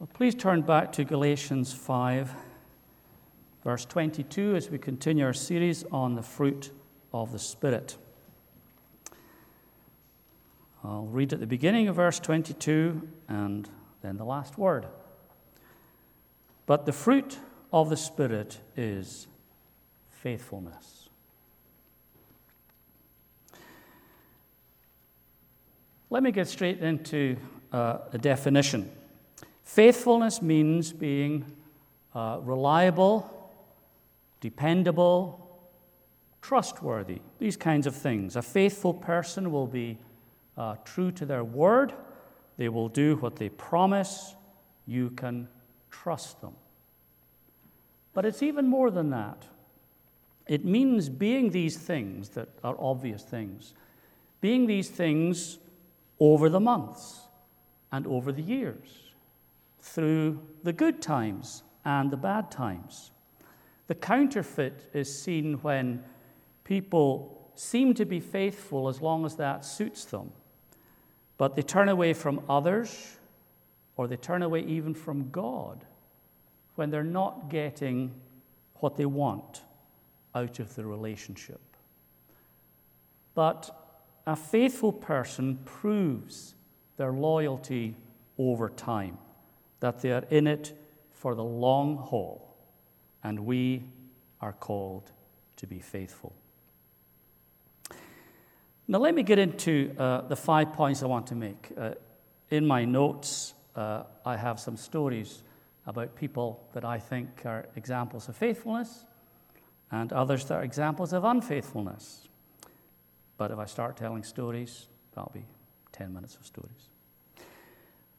Well, please turn back to Galatians 5, verse 22, as we continue our series on the fruit of the Spirit. I'll read at the beginning of verse 22 and then the last word. But the fruit of the Spirit is faithfulness. Let me get straight into a definition. Faithfulness means being reliable, dependable, trustworthy, these kinds of things. A faithful person will be true to their word. They will do what they promise. You can trust them. But it's even more than that. It means being these things that are obvious things, being these things over the months and over the years, through the good times and the bad times. The counterfeit is seen when people seem to be faithful as long as that suits them, but they turn away from others, or they turn away even from God when they're not getting what they want out of the relationship. But a faithful person proves their loyalty over time, that they are in it for the long haul, and we are called to be faithful. Now, let me get into the 5 points I want to make. In my notes, I have some stories about people that I think are examples of faithfulness and others that are examples of unfaithfulness. But if I start telling stories, that'll be 10 minutes of stories.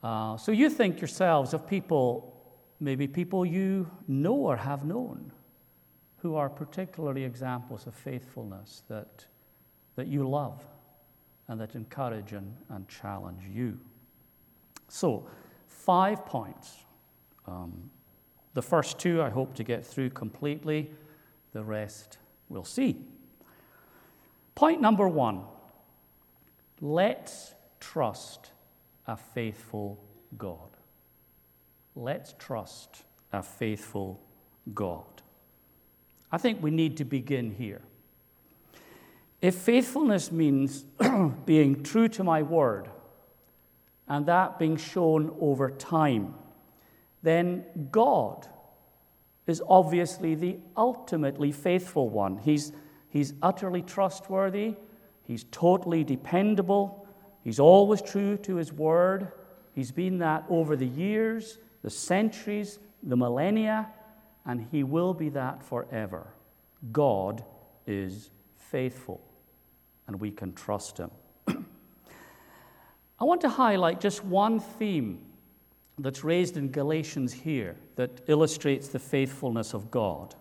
So you think yourselves of people, maybe people you know or have known, who are particularly examples of faithfulness that you love and that encourage and challenge you. So 5 points. The first two I hope to get through completely. The rest we'll see. Point number one, let's trust a faithful God. Let's trust a faithful God. I think we need to begin here. If faithfulness means being true to my word, and that being shown over time, then God is obviously the ultimately faithful one. He's utterly trustworthy. He's totally dependable. He's always true to his word. He's been that over the years, the centuries, the millennia, and he will be that forever. God is faithful, and we can trust him. I want to highlight just one theme that's raised in Galatians here that illustrates the faithfulness of God.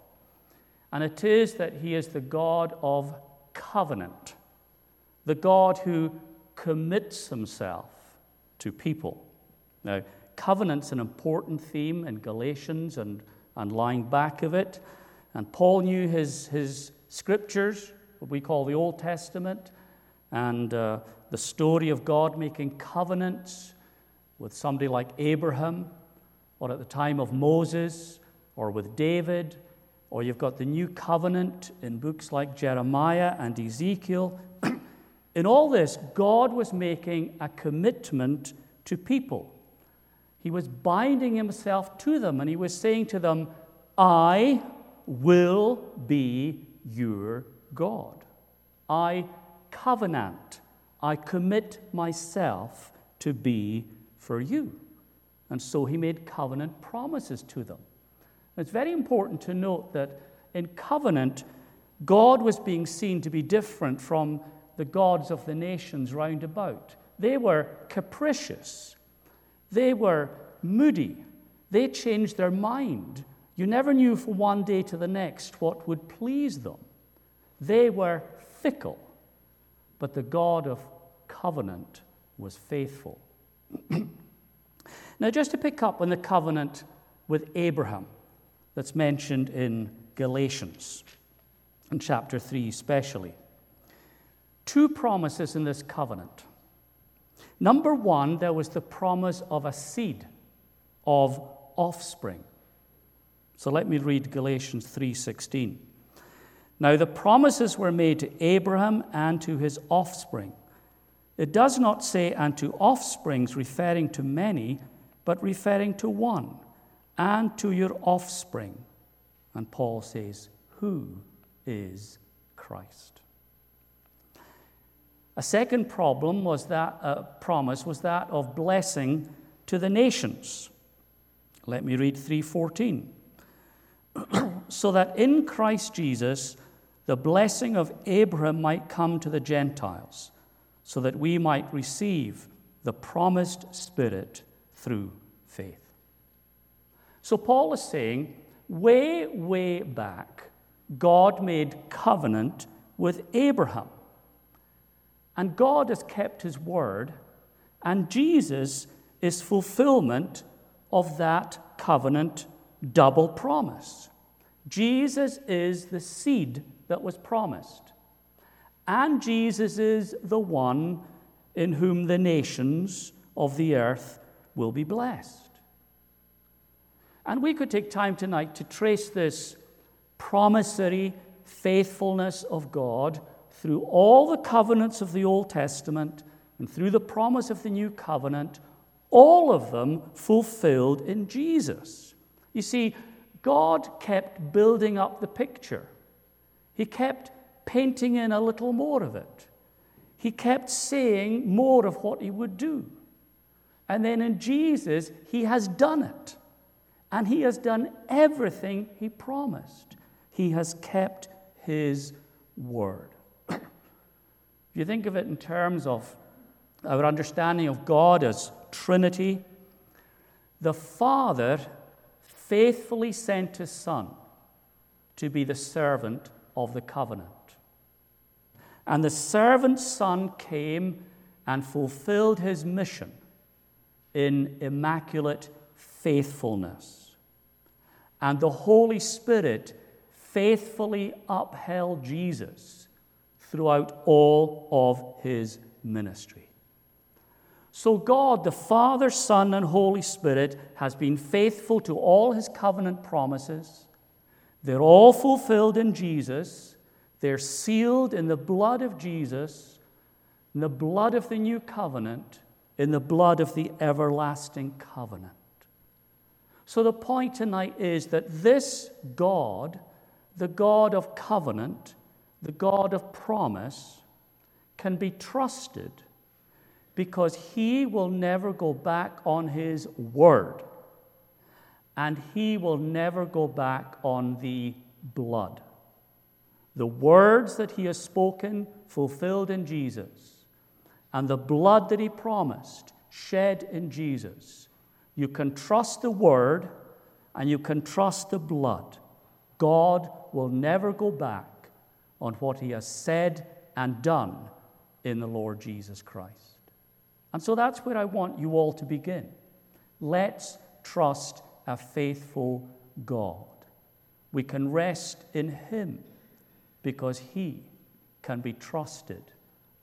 And it is that he is the God of covenant, the God who commits himself to people. Now, covenant's an important theme in Galatians and lying back of it. And Paul knew his scriptures, what we call the Old Testament, and the story of God making covenants with somebody like Abraham, or at the time of Moses, or with David, or you've got the New Covenant in books like Jeremiah and Ezekiel. In all this, God was making a commitment to people. He was binding himself to them, and he was saying to them, I will be your God. I covenant. I commit myself to be for you. And so he made covenant promises to them. And it's very important to note that in covenant, God was being seen to be different from the gods of the nations round about. They were capricious. They were moody. They changed their mind. You never knew from one day to the next what would please them. They were fickle. But the God of covenant was faithful. Now, just to pick up on the covenant with Abraham that's mentioned in Galatians, in chapter 3 especially. Two promises in this covenant. Number one, there was the promise of a seed, of offspring. So let me read Galatians 3:16. Now the promises were made to Abraham and to his offspring. It does not say, and to offsprings, referring to many, but referring to one, and to your offspring. And Paul says, who is Christ? A second problem was that promise was that of blessing to the nations. Let me read 3:14. So that in Christ Jesus, the blessing of Abraham might come to the Gentiles, so that we might receive the promised Spirit through faith. So Paul is saying, way, way back, God made covenant with Abraham. And God has kept his word, and Jesus is fulfillment of that covenant double promise. Jesus is the seed that was promised, and Jesus is the one in whom the nations of the earth will be blessed. And we could take time tonight to trace this promissory faithfulness of God through all the covenants of the Old Testament and through the promise of the New Covenant, all of them fulfilled in Jesus. You see, God kept building up the picture. He kept painting in a little more of it. He kept saying more of what he would do. And then in Jesus, he has done it. And he has done everything he promised. He has kept his word. If you think of it in terms of our understanding of God as Trinity, the Father faithfully sent his Son to be the servant of the covenant. And the servant's Son came and fulfilled his mission in immaculate faithfulness. And the Holy Spirit faithfully upheld Jesus throughout all of his ministry. So God, the Father, Son, and Holy Spirit, has been faithful to all his covenant promises. They're all fulfilled in Jesus. They're sealed in the blood of Jesus, in the blood of the new covenant, in the blood of the everlasting covenant. So the point tonight is that this God, the God of covenant, the God of promise, can be trusted because he will never go back on his word, and he will never go back on the blood. The words that he has spoken, fulfilled in Jesus, and the blood that he promised, shed in Jesus. You can trust the word, and you can trust the blood. God will never go back on what he has said and done in the Lord Jesus Christ. And so that's where I want you all to begin. Let's trust a faithful God. We can rest in him because he can be trusted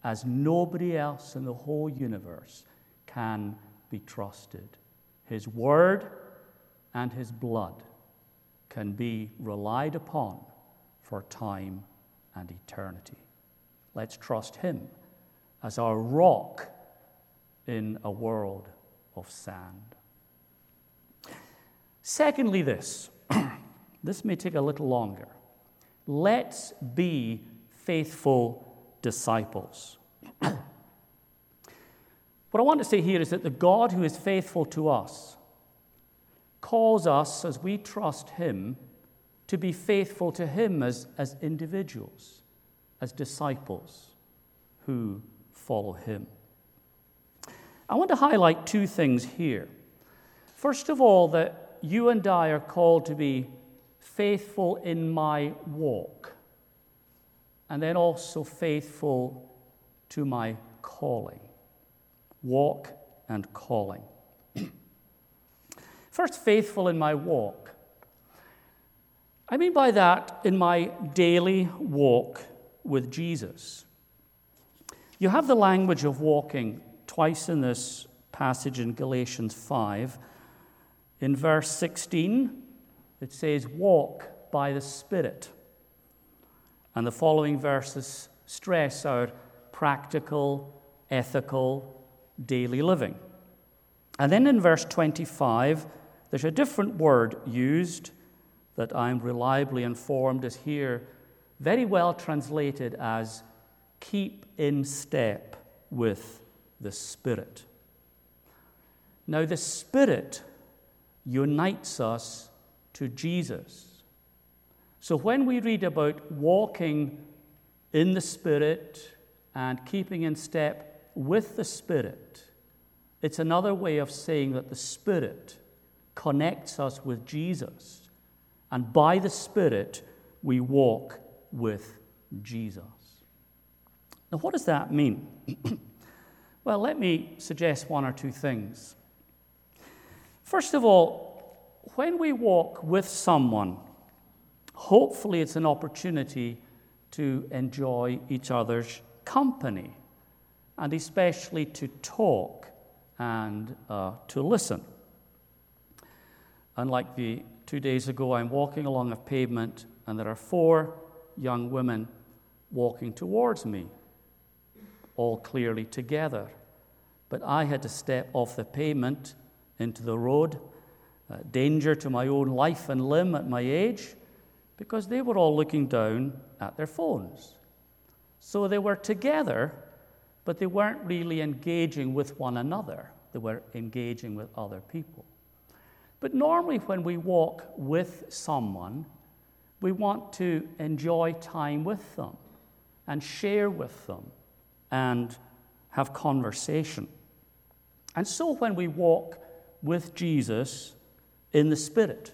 as nobody else in the whole universe can be trusted. His word and his blood can be relied upon for time and eternity. Let's trust him as our rock in a world of sand. Secondly, this may take a little longer. Let's be faithful disciples. What I want to say here is that the God who is faithful to us calls us, as we trust him, to be faithful to him as individuals, as disciples who follow him. I want to highlight two things here. First of all, that you and I are called to be faithful in my walk, and then also faithful to my calling. Walk and calling. First, faithful in my walk. I mean by that, in my daily walk with Jesus. You have the language of walking twice in this passage in Galatians 5, In verse 16, it says, walk by the Spirit. And the following verses stress our practical, ethical, daily living. And then in verse 25, there's a different word used that I'm reliably informed is here very well translated as keep in step with the Spirit. Now, the Spirit unites us to Jesus. So when we read about walking in the Spirit and keeping in step with the Spirit, it's another way of saying that the Spirit connects us with Jesus, and by the Spirit we walk with Jesus. Now, what does that mean? Well, let me suggest one or two things. First of all, when we walk with someone, hopefully it's an opportunity to enjoy each other's company, and especially to talk and to listen. Unlike the 2 days ago, I'm walking along a pavement, and there are 4 young women walking towards me, all clearly together. But I had to step off the pavement into the road, danger to my own life and limb at my age, because they were all looking down at their phones. So they were together, but they weren't really engaging with one another. They were engaging with other people. But normally when we walk with someone, we want to enjoy time with them and share with them and have conversation. And so when we walk with Jesus in the Spirit,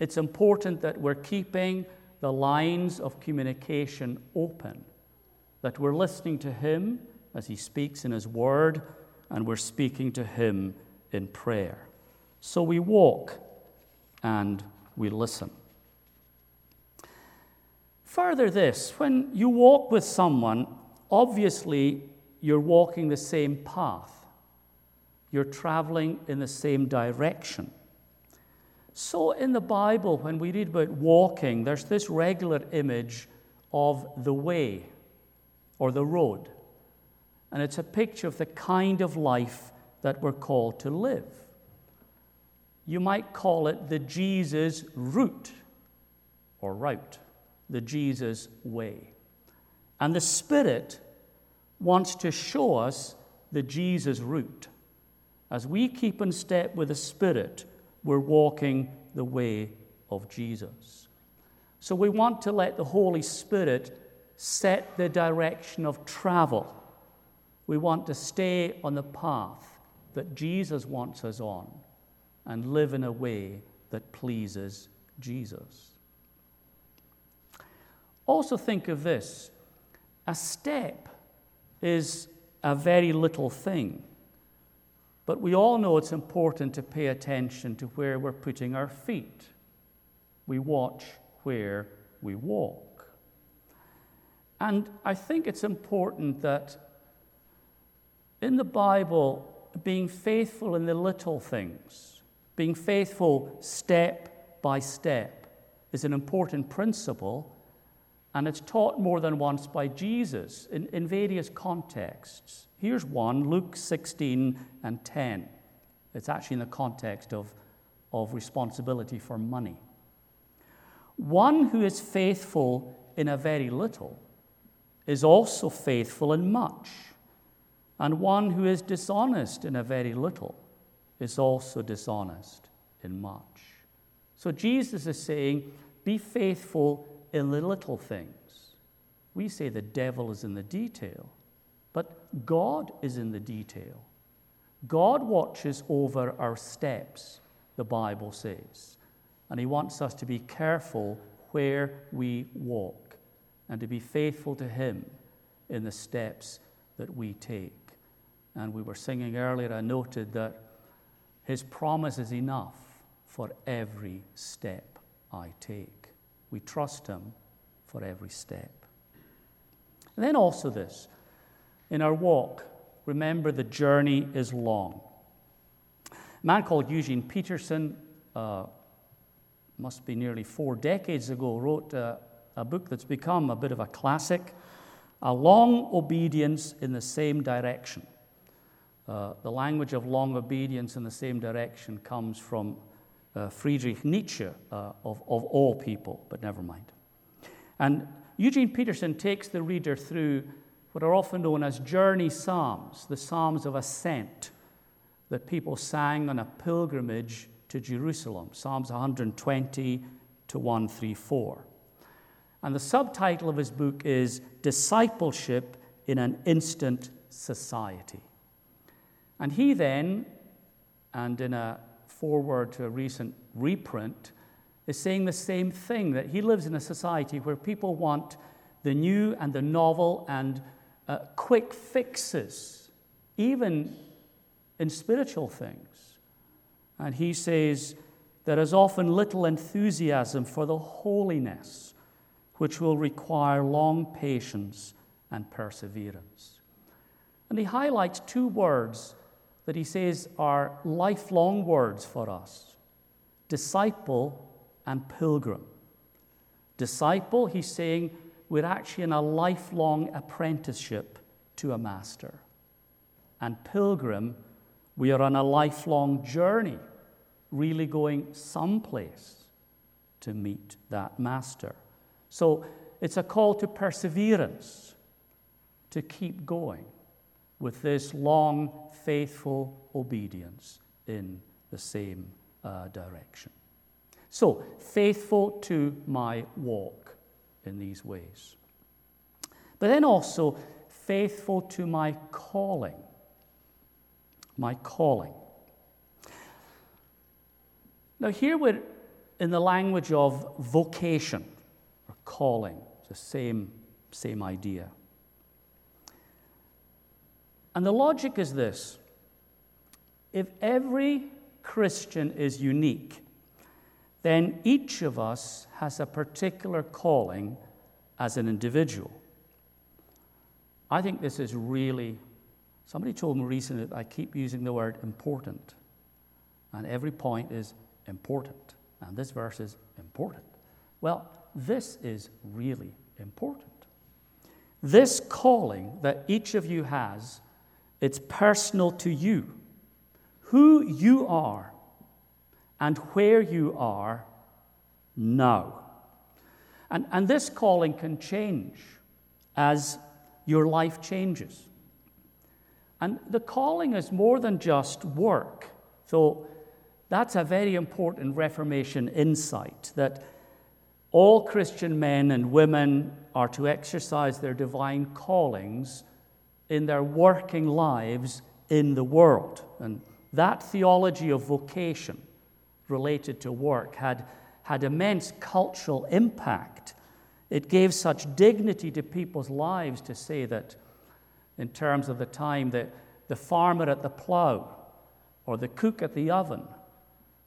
it's important that we're keeping the lines of communication open, that we're listening to Him as He speaks in His Word, and we're speaking to Him in prayer. So we walk and we listen. Further this, when you walk with someone, obviously you're walking the same path. You're traveling in the same direction. So in the Bible, when we read about walking, there's this regular image of the way or the road. And it's a picture of the kind of life that we're called to live. You might call it the Jesus route or route, the Jesus way. And the Spirit wants to show us the Jesus route. As we keep in step with the Spirit, we're walking the way of Jesus. So we want to let the Holy Spirit set the direction of travel. We want to stay on the path that Jesus wants us on and live in a way that pleases Jesus. Also think of this. A step is a very little thing. But we all know it's important to pay attention to where we're putting our feet. We watch where we walk. And I think it's important that in the Bible, being faithful in the little things, being faithful step by step, is an important principle, and it's taught more than once by Jesus in various contexts. Here's one, Luke 16 and 10. It's actually in the context of responsibility for money. One who is faithful in a very little is also faithful in much, and one who is dishonest in a very little is also dishonest in much. So Jesus is saying, be faithful in the little things. We say the devil is in the detail. But God is in the detail. God watches over our steps, the Bible says. And He wants us to be careful where we walk and to be faithful to Him in the steps that we take. And we were singing earlier, I noted that His promise is enough for every step I take. We trust Him for every step. And then also this. In our walk, remember the journey is long. A man called Eugene Peterson, must be nearly 4 decades ago, wrote a book that's become a bit of a classic, A Long Obedience in the Same Direction. The language of long obedience in the same direction comes from Friedrich Nietzsche, of all people, but never mind. And Eugene Peterson takes the reader through what are often known as journey psalms, the psalms of ascent that people sang on a pilgrimage to Jerusalem, Psalms 120 to 134. And the subtitle of his book is Discipleship in an Instant Society. And he then, and in a foreword to a recent reprint, is saying the same thing, that he lives in a society where people want the new and the novel and quick fixes, even in spiritual things. And he says there is often little enthusiasm for the holiness which will require long patience and perseverance. And he highlights 2 words that he says are lifelong words for us: disciple and pilgrim. Disciple, he's saying, we're actually in a lifelong apprenticeship to a master. And pilgrim, we are on a lifelong journey, really going someplace to meet that master. So it's a call to perseverance, to keep going with this long, faithful obedience in the same direction. So, faithful to my walk in these ways. But then also, faithful to my calling. My calling. Now here we're in the language of vocation or calling. It's the same idea. And the logic is this: if every Christian is unique, then each of us has a particular calling as an individual. I think this is really... Somebody told me recently that I keep using the word important, and every point is important, and this verse is important. Well, this is really important. This calling that each of you has, it's personal to you. Who you are and where you are now. And this calling can change as your life changes. And the calling is more than just work. So that's a very important Reformation insight, that all Christian men and women are to exercise their divine callings in their working lives in the world. And that theology of vocation related to work had immense cultural impact. It gave such dignity to people's lives to say that, in terms of the time, that the farmer at the plow, or the cook at the oven,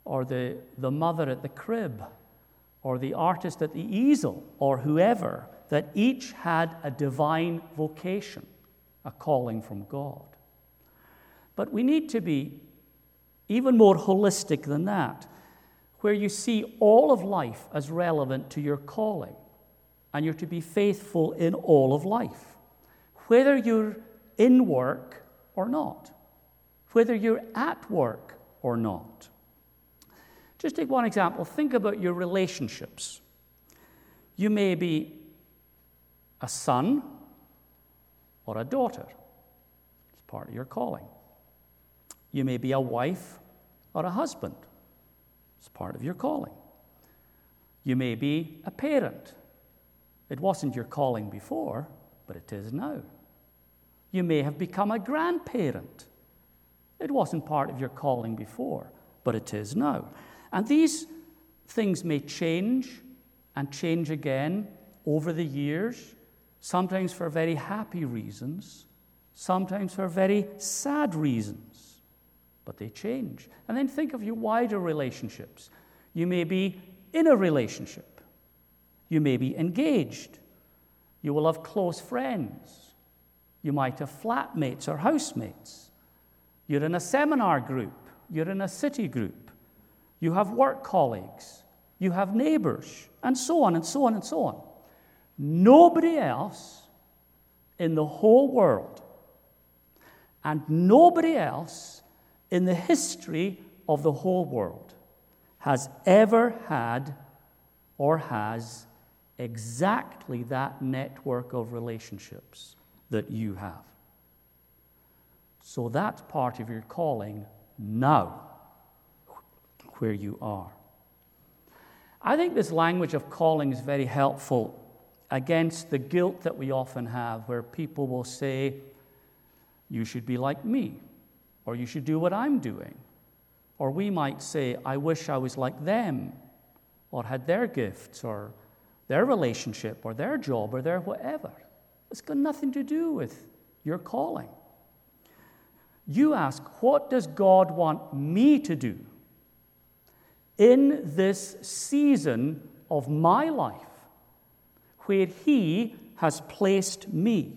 or the mother at the crib, or the artist at the easel, or whoever, that each had a divine vocation, a calling from God. But we need to be even more holistic than that, where you see all of life as relevant to your calling, and you're to be faithful in all of life. Whether you're in work or not, whether you're at work or not. Just take one example. Think about your relationships. You may be a son or a daughter. It's part of your calling. You may be a wife or a husband. It's part of your calling. You may be a parent. It wasn't your calling before, but it is now. You may have become a grandparent. It wasn't part of your calling before, but it is now. And these things may change and change again over the years, sometimes for very happy reasons, sometimes for very sad reasons, but they change. And then think of your wider relationships. You may be in a relationship. You may be engaged. You will have close friends. You might have flatmates or housemates. You're in a seminar group. You're in a city group. You have work colleagues. You have neighbors, and so on and so on and so on. Nobody else in the whole world and nobody else in the history of the whole world has ever had or has exactly that network of relationships that you have. So that's part of your calling now, where you are. I think this language of calling is very helpful against the guilt that we often have, where people will say, you should be like me, or you should do what I'm doing. Or we might say, I wish I was like them, or had their gifts, or their relationship, or their job, or their whatever. It's got nothing to do with your calling. You ask, what does God want me to do in this season of my life where He has placed me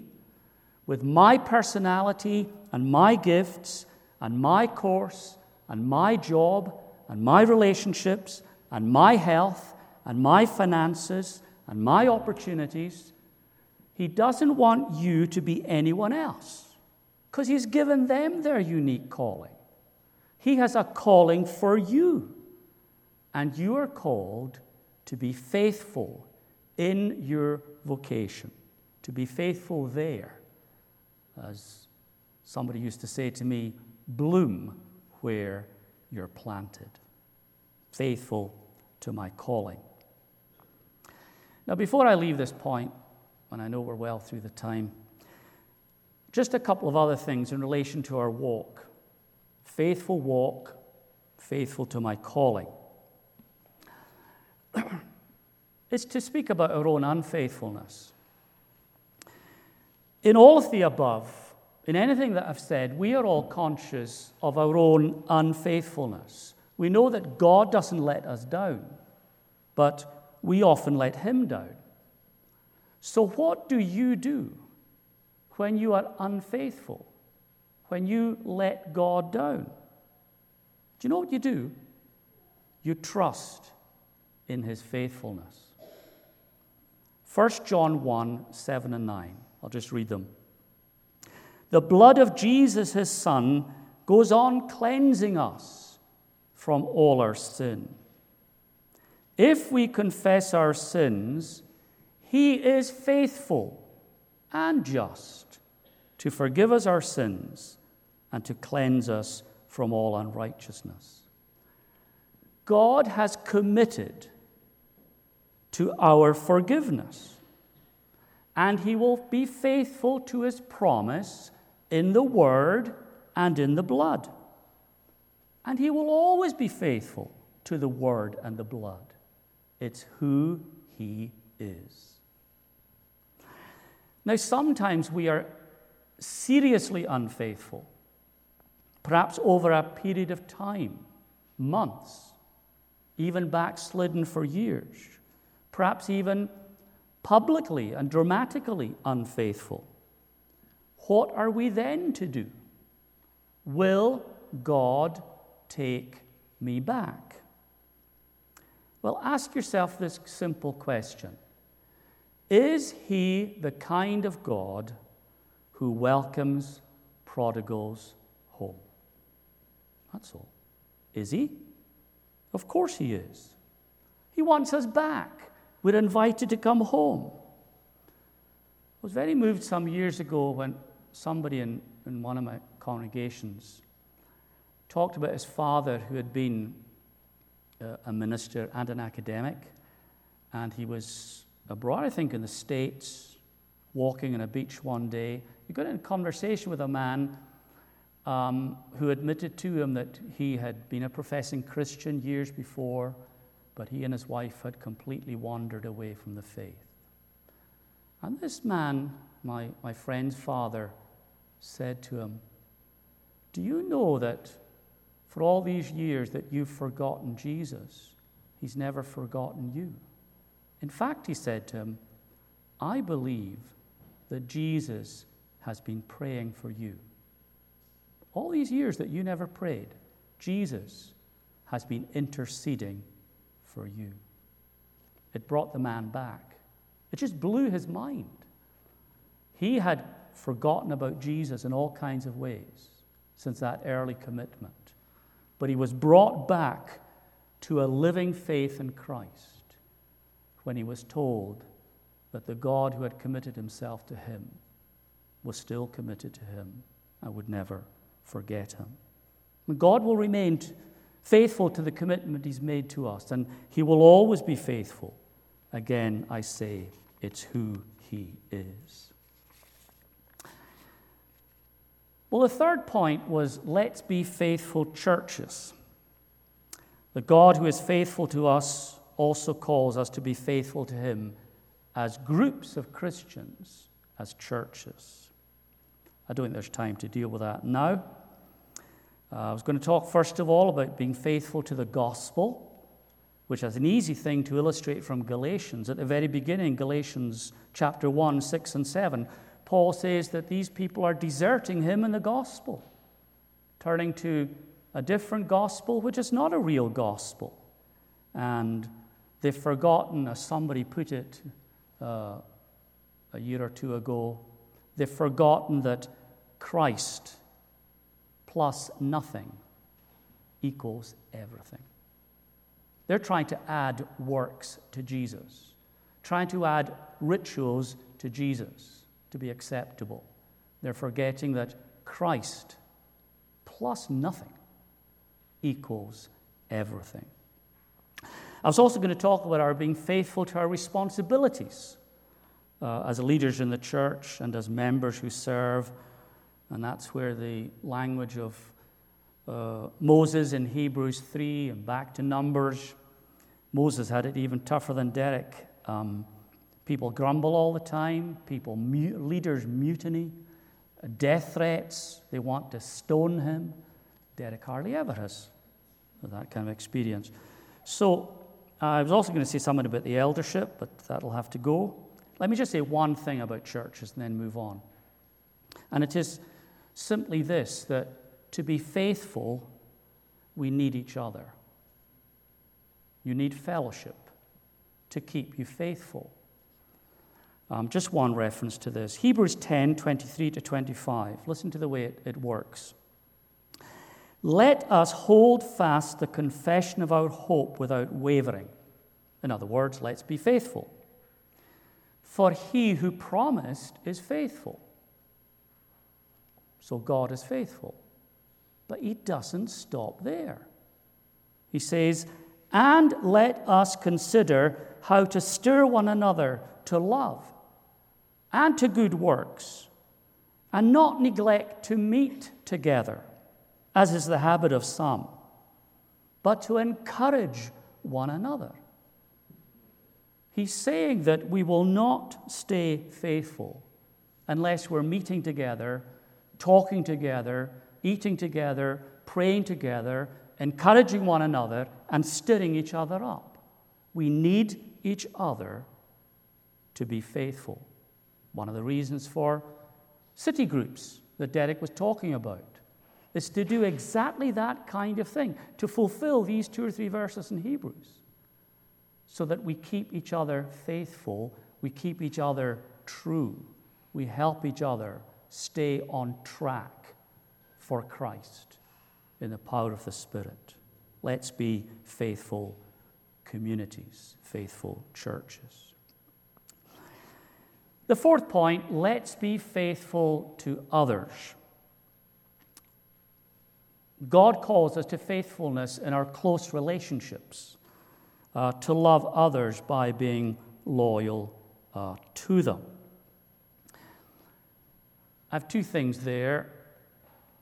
with my personality and my gifts and my course and my job and my relationships and my health and my finances and my opportunities? He doesn't want you to be anyone else, because He's given them their unique calling. He has a calling for you, and you are called to be faithful in your vocation, to be faithful there. As somebody used to say to me, bloom where you're planted. Faithful to my calling. Now, before I leave this point, and I know we're well through the time, just a couple of other things in relation to our walk. Faithful walk, faithful to my calling. It's to speak about our own unfaithfulness. In all of the above, in anything that I've said, we are all conscious of our own unfaithfulness. We know that God doesn't let us down, but we often let Him down. So what do you do when you are unfaithful, when you let God down? Do you know what you do? You trust in His faithfulness. 1 John 1, 7 and 9. I'll just read them. The blood of Jesus, His Son, goes on cleansing us from all our sin. If we confess our sins, He is faithful and just to forgive us our sins and to cleanse us from all unrighteousness. God has committed to our forgiveness, and He will be faithful to His promise in the Word and in the blood. And He will always be faithful to the Word and the blood. It's who He is. Now, sometimes we are seriously unfaithful, perhaps over a period of time, months, even backslidden for years, perhaps even publicly and dramatically unfaithful. What are we then to do? Will God take me back? Well, ask yourself this simple question. Is He the kind of God who welcomes prodigals home? That's all. Is He? Of course He is. He wants us back. We're invited to come home. I was very moved some years ago when somebody in one of my congregations talked about his father, who had been a minister and an academic, and he was abroad, I think, in the States, walking on a beach one day. He got in a conversation with a man who admitted to him that he had been a professing Christian years before, but he and his wife had completely wandered away from the faith. And this man, my friend's father, said to him, "Do you know that for all these years that you've forgotten Jesus, He's never forgotten you? In fact," he said to him, "I believe that Jesus has been praying for you. All these years that you never prayed, Jesus has been interceding for you. It brought the man back. It just blew his mind. He had forgotten about Jesus in all kinds of ways since that early commitment. But he was brought back to a living faith in Christ when he was told that the God who had committed himself to him was still committed to him and would never forget him. And God will remain faithful to the commitment he's made to us, and he will always be faithful. Again, I say, it's who he is. Well, the third point was, let's be faithful churches. The God who is faithful to us also calls us to be faithful to him as groups of Christians, as churches. I don't think there's time to deal with that now. I was going to talk first of all about being faithful to the gospel, which is an easy thing to illustrate from Galatians. At the very beginning, Galatians chapter 1, 6 and 7, Paul says that these people are deserting him in the gospel, turning to a different gospel, which is not a real gospel. And they've forgotten, as somebody put it a year or two ago, they've forgotten that Christ plus nothing equals everything. They're trying to add works to Jesus, trying to add rituals to Jesus to be acceptable. They're forgetting that Christ plus nothing equals everything. I was also going to talk about our being faithful to our responsibilities as leaders in the church and as members who serve, and that's where the language of Moses in Hebrews 3 and back to Numbers. Moses had it even tougher than Derek. People grumble all the time. Leaders mutiny. Death threats. They want to stone him. Derek hardly ever has that kind of experience. So I was also going to say something about the eldership, but that'll have to go. Let me just say one thing about churches and then move on. And it is simply this, that to be faithful, we need each other. You need fellowship to keep you faithful. Just one reference to this. Hebrews 10, 23 to 25. Listen to the way it works. Let us hold fast the confession of our hope without wavering. In other words, let's be faithful. For he who promised is faithful. So God is faithful. But he doesn't stop there. He says, and let us consider how to stir one another to love and to good works, and not neglect to meet together, as is the habit of some, but to encourage one another. He's saying that we will not stay faithful unless we're meeting together, talking together, eating together, praying together, encouraging one another, and stirring each other up. We need each other to be faithful. One of the reasons for city groups that Derek was talking about is to do exactly that kind of thing, to fulfill these two or three verses in Hebrews, so that we keep each other faithful, we keep each other true, we help each other stay on track for Christ in the power of the Spirit. Let's be faithful communities, faithful churches. The fourth point, let's be faithful to others. God calls us to faithfulness in our close relationships, to love others by being loyal to them. I have two things there,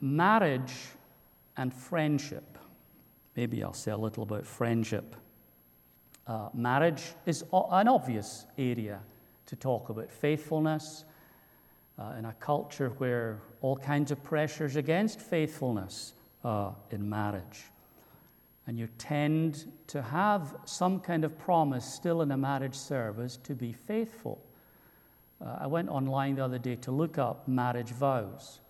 marriage and friendship. Maybe I'll say a little about friendship. Marriage is an obvious area to talk about faithfulness in a culture where all kinds of pressures against faithfulness in marriage. And you tend to have some kind of promise still in a marriage service to be faithful. I went online the other day to look up marriage vows,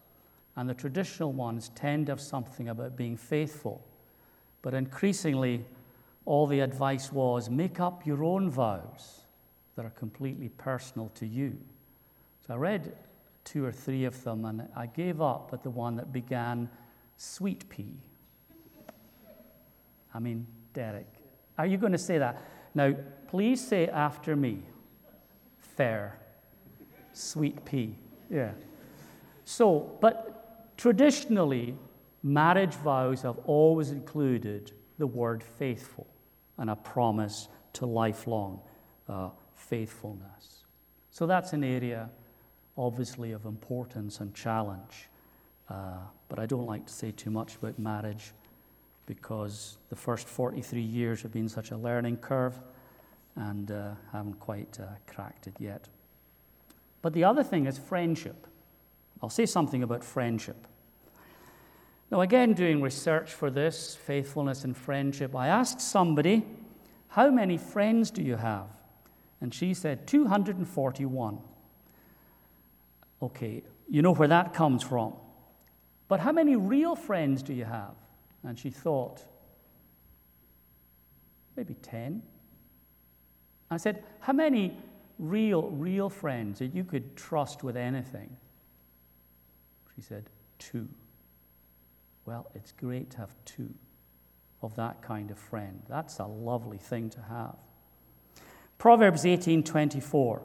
and the traditional ones tend to have something about being faithful But increasingly, all the advice was, make up your own vows that are completely personal to you. So I read two or three of them, and I gave up at the one that began, sweet pea. I mean, Derek, are you going to say that? Now, please say after me, fair, sweet pea. Yeah. So, but traditionally, marriage vows have always included the word faithful and a promise to lifelong faithfulness. So that's an area, obviously, of importance and challenge. But I don't like to say too much about marriage because the first 43 years have been such a learning curve and I haven't quite cracked it yet. But the other thing is friendship. I'll say something about friendship. Now, again, doing research for this, faithfulness and friendship, I asked somebody, how many friends do you have? And she said, 241. Okay, you know where that comes from. But how many real friends do you have? And she thought, maybe 10. I said, how many real friends that you could trust with anything? She said, 2. Well, it's great to have 2 of that kind of friend. That's a lovely thing to have. Proverbs 18:24.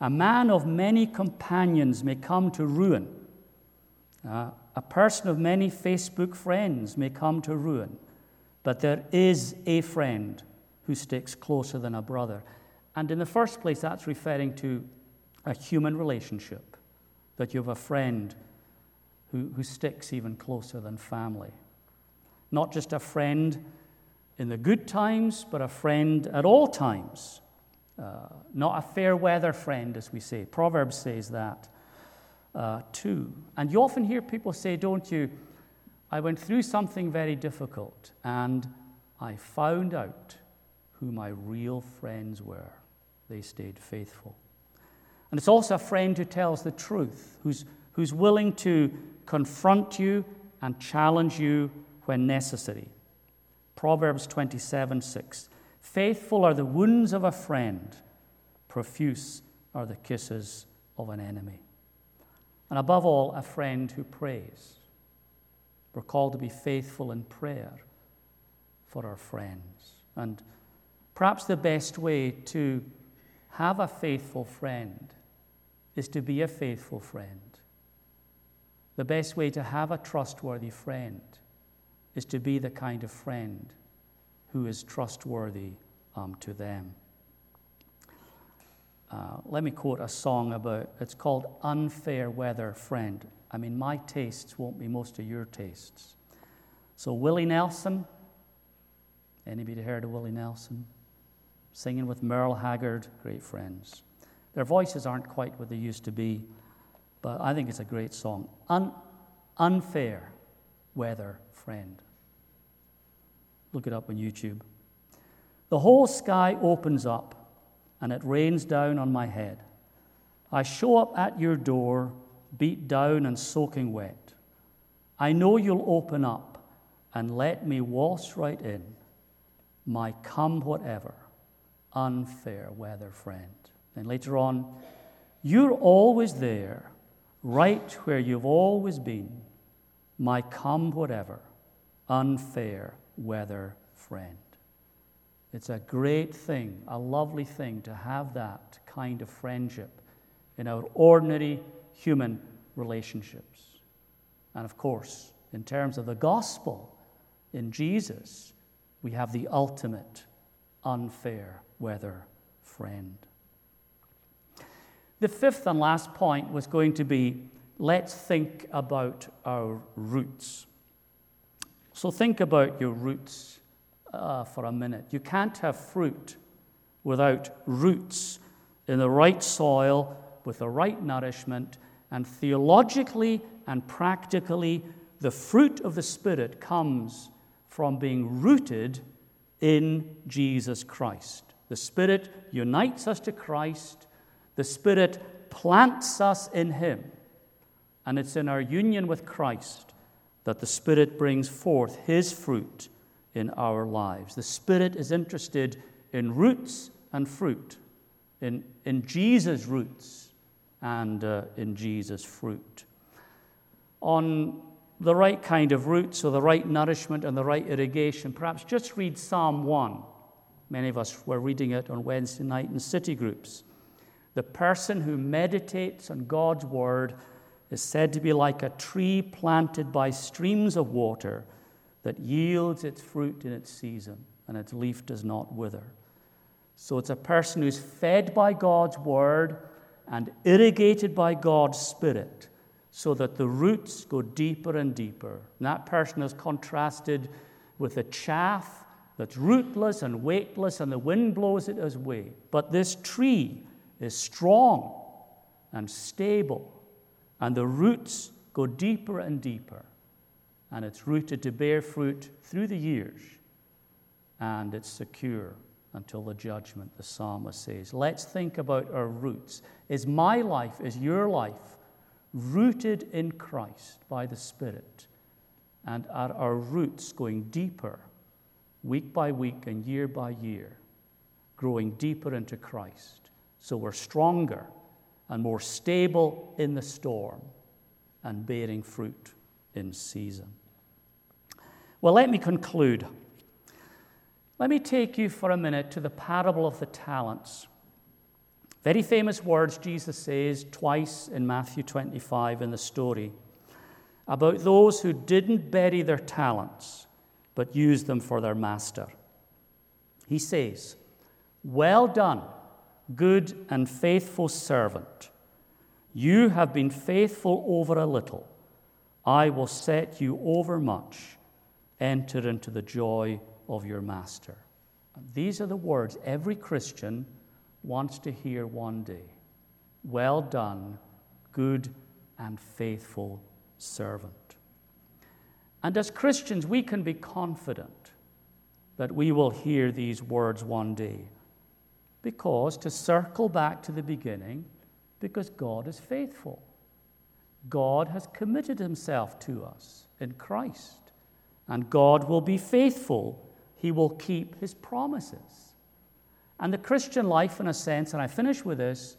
A man of many companions may come to ruin. A person of many Facebook friends may come to ruin. But there is a friend who sticks closer than a brother. And in the first place, that's referring to a human relationship, that you have a friend who sticks even closer than family. Not just a friend in the good times, but a friend at all times. Not a fair weather friend, as we say. Proverbs says that too. And you often hear people say, don't you, I went through something very difficult and I found out who my real friends were. They stayed faithful. And it's also a friend who tells the truth, who's willing to confront you and challenge you when necessary. Proverbs 27:6. Faithful are the wounds of a friend, profuse are the kisses of an enemy. And above all, a friend who prays. We're called to be faithful in prayer for our friends. And perhaps the best way to have a faithful friend is to be a faithful friend. The best way to have a trustworthy friend is to be the kind of friend who is trustworthy to them. Let me quote a song about, it's called Unfair Weather Friend. I mean, my tastes won't be most of your tastes. So Willie Nelson, anybody heard of Willie Nelson? Singing with Merle Haggard, great friends. Their voices aren't quite what they used to be, but I think it's a great song. Unfair Weather Friend. Look it up on YouTube. The whole sky opens up and it rains down on my head. I show up at your door, beat down and soaking wet. I know you'll open up and let me waltz right in. My come whatever, unfair weather friend. Then later on, you're always there, right where you've always been, my come whatever, unfair weather friend. It's a great thing, a lovely thing to have that kind of friendship in our ordinary human relationships. And of course, in terms of the gospel, in Jesus, we have the ultimate unfair weather friend. The fifth and last point was going to be, let's think about our roots. So think about your roots for a minute. You can't have fruit without roots in the right soil, with the right nourishment, and theologically and practically, the fruit of the Spirit comes from being rooted in Jesus Christ. The Spirit unites us to Christ. The Spirit plants us in Him, and it's in our union with Christ that the Spirit brings forth His fruit in our lives. The Spirit is interested in roots and fruit, in Jesus' roots and in Jesus' fruit. On the right kind of roots or the right nourishment and the right irrigation, perhaps just read Psalm 1. Many of us were reading it on Wednesday night in city groups. The person who meditates on God's word is said to be like a tree planted by streams of water that yields its fruit in its season and its leaf does not wither. So it's a person who's fed by God's word and irrigated by God's Spirit so that the roots go deeper and deeper. And that person is contrasted with the chaff that's rootless and weightless and the wind blows it away. But this tree is strong and stable, and the roots go deeper and deeper, and it's rooted to bear fruit through the years, and it's secure until the judgment, the psalmist says. Let's think about our roots. Is my life, is your life, rooted in Christ by the Spirit? And are our roots going deeper, week by week and year by year, growing deeper into Christ? So we're stronger and more stable in the storm and bearing fruit in season. Well, let me conclude. Let me take you for a minute to the parable of the talents. Very famous words Jesus says twice in Matthew 25 in the story about those who didn't bury their talents but used them for their master. He says, "Well done, good and faithful servant. You have been faithful over a little. I will set you over much. Enter into the joy of your master." These are the words every Christian wants to hear one day. Well done, good and faithful servant. And as Christians, we can be confident that we will hear these words one day. Because, to circle back to the beginning, because God is faithful. God has committed himself to us in Christ. And God will be faithful. He will keep his promises. And the Christian life, in a sense, and I finish with this,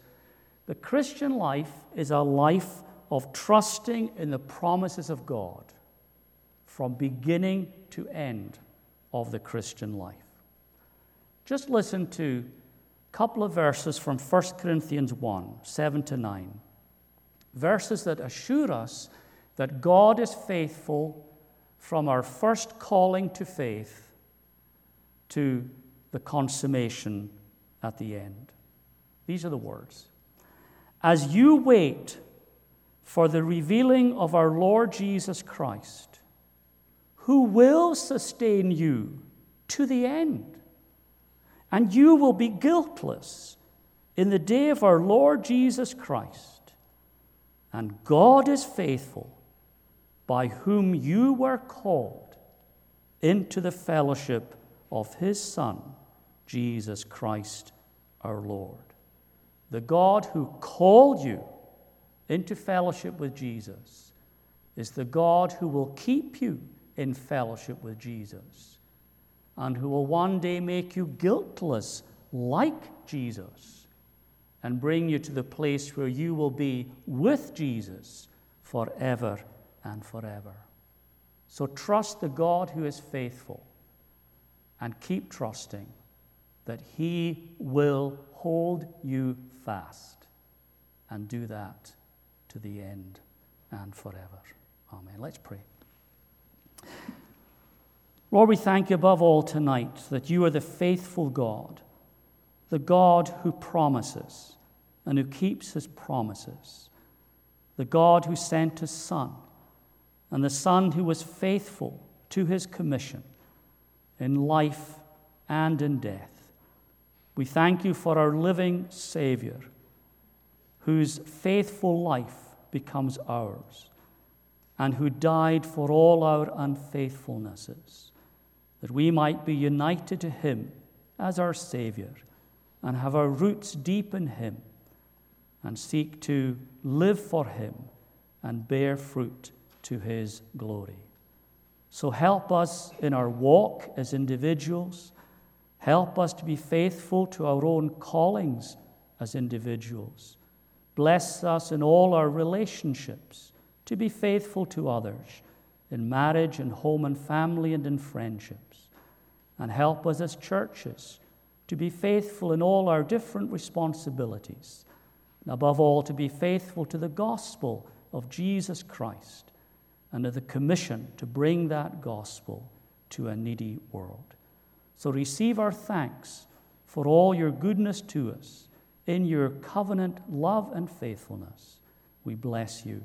the Christian life is a life of trusting in the promises of God from beginning to end of the Christian life. Just listen to couple of verses from 1 Corinthians 1, 7-9. Verses that assure us that God is faithful from our first calling to faith to the consummation at the end. These are the words. "As you wait for the revealing of our Lord Jesus Christ, who will sustain you to the end, and you will be guiltless in the day of our Lord Jesus Christ. And God is faithful, by whom you were called into the fellowship of his Son, Jesus Christ our Lord." The God who called you into fellowship with Jesus is the God who will keep you in fellowship with Jesus, and who will one day make you guiltless like Jesus and bring you to the place where you will be with Jesus forever and forever. So trust the God who is faithful and keep trusting that he will hold you fast and do that to the end and forever. Amen. Let's pray. Lord, we thank you above all tonight that you are the faithful God, the God who promises and who keeps his promises, the God who sent his Son, and the Son who was faithful to his commission in life and in death. We thank you for our living Savior, whose faithful life becomes ours, and who died for all our unfaithfulnesses, that we might be united to him as our Savior and have our roots deep in him and seek to live for him and bear fruit to his glory. So help us in our walk as individuals. Help us to be faithful to our own callings as individuals. Bless us in all our relationships to be faithful to others in marriage and home and family and in friendships. And help us as churches to be faithful in all our different responsibilities. And above all, to be faithful to the gospel of Jesus Christ and to the commission to bring that gospel to a needy world. So receive our thanks for all your goodness to us in your covenant love and faithfulness. We bless you